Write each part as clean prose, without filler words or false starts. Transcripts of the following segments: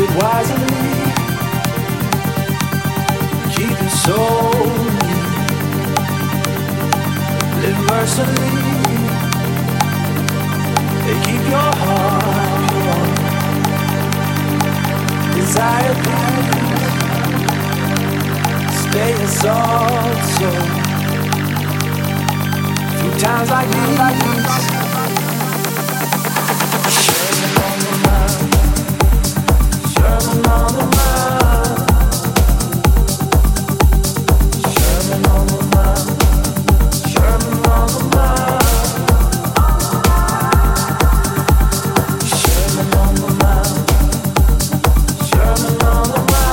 it wisely, keep it solely, live mercifully, and keep your heart, desire peace, stay exalted. Through times like these, Sherman on the mound, Sherman on the mound, Sherman on the mound, Sherman on the mound, Sherman on the mound, Sherman on the mound, Sherman on the mound.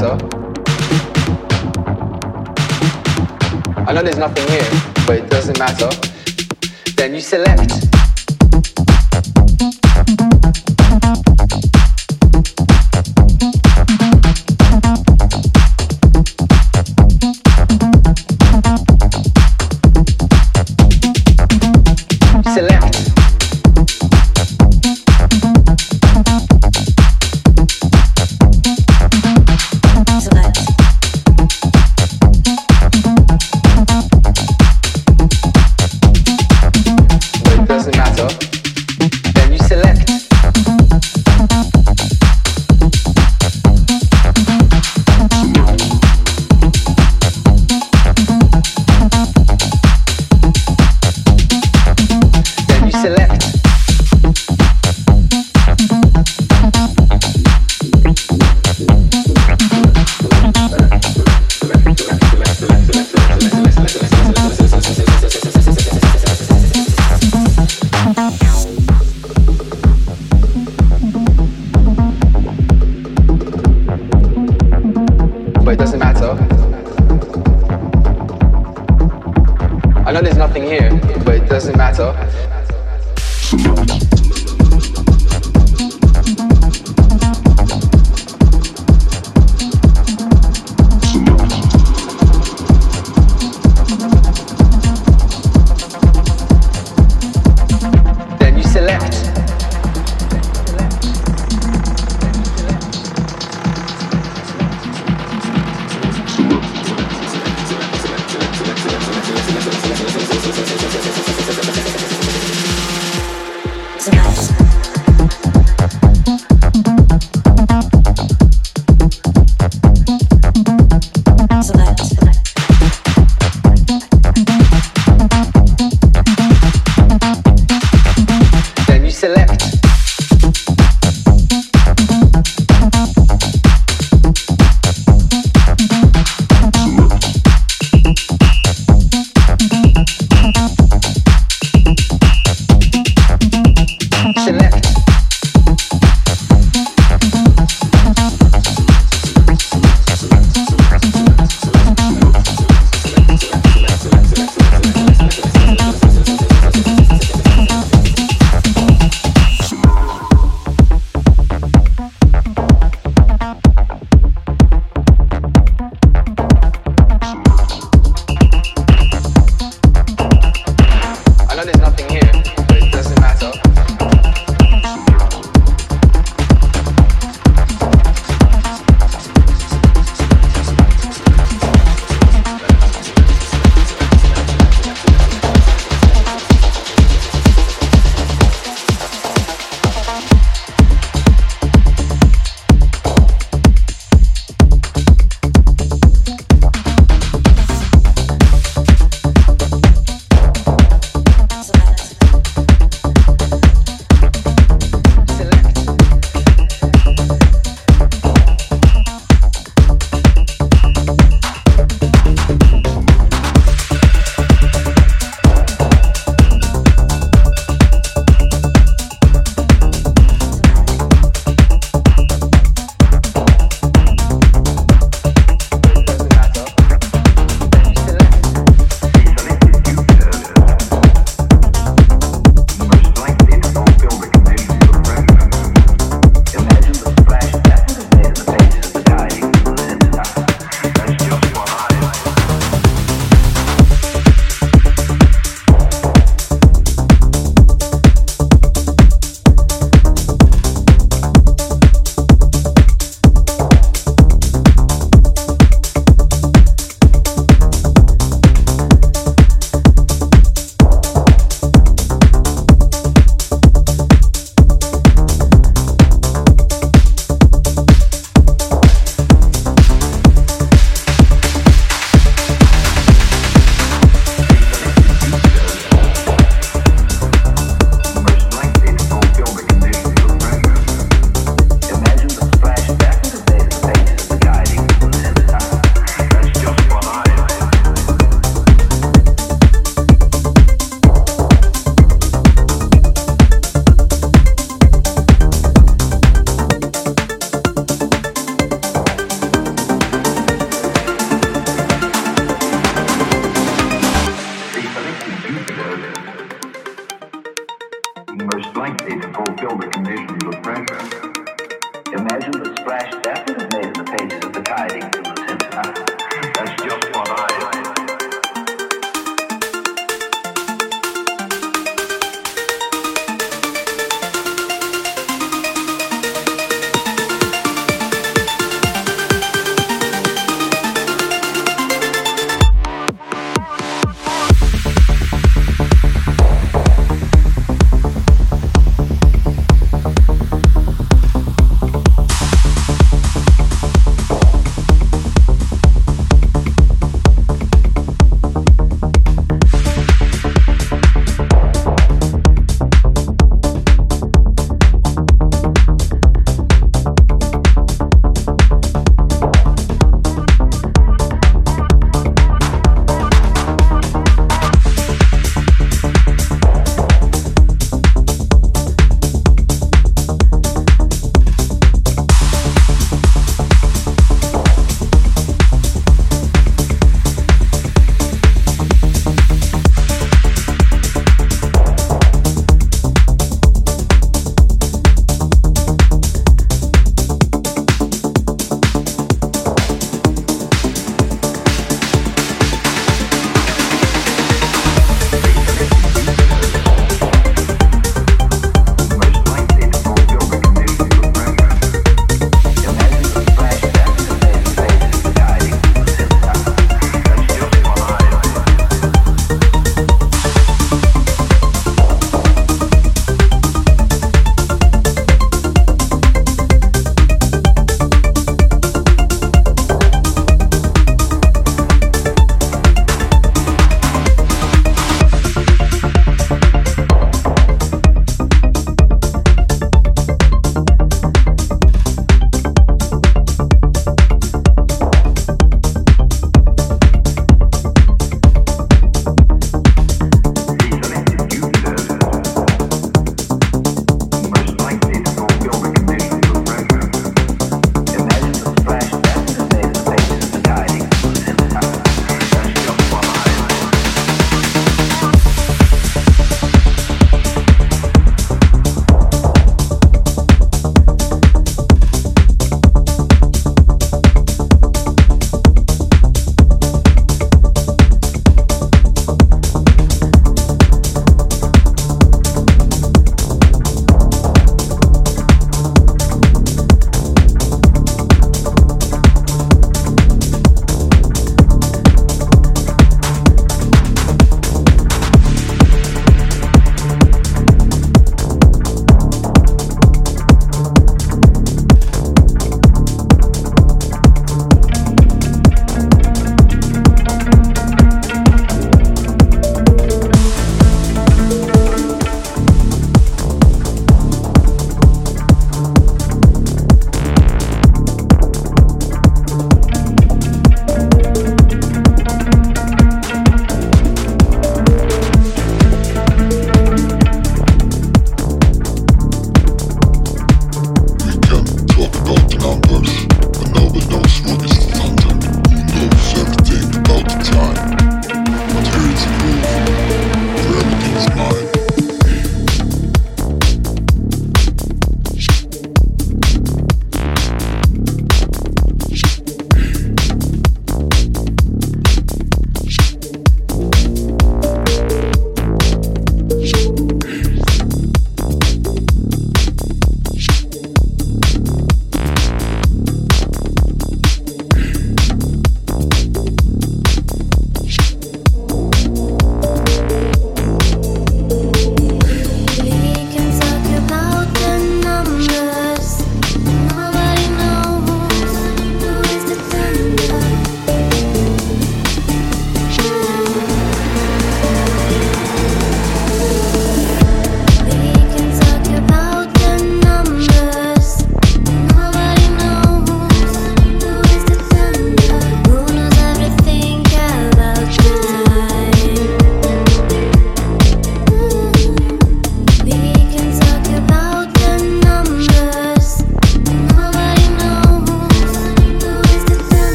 matter. I know there's nothing here, but it doesn't matter. Then you select.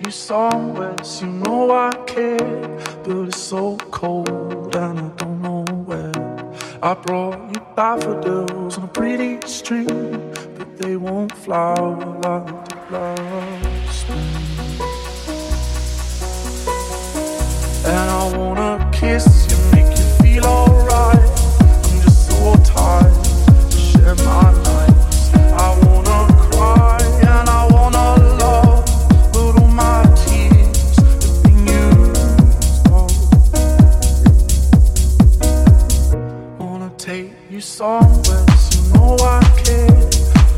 You saw us, you know I care.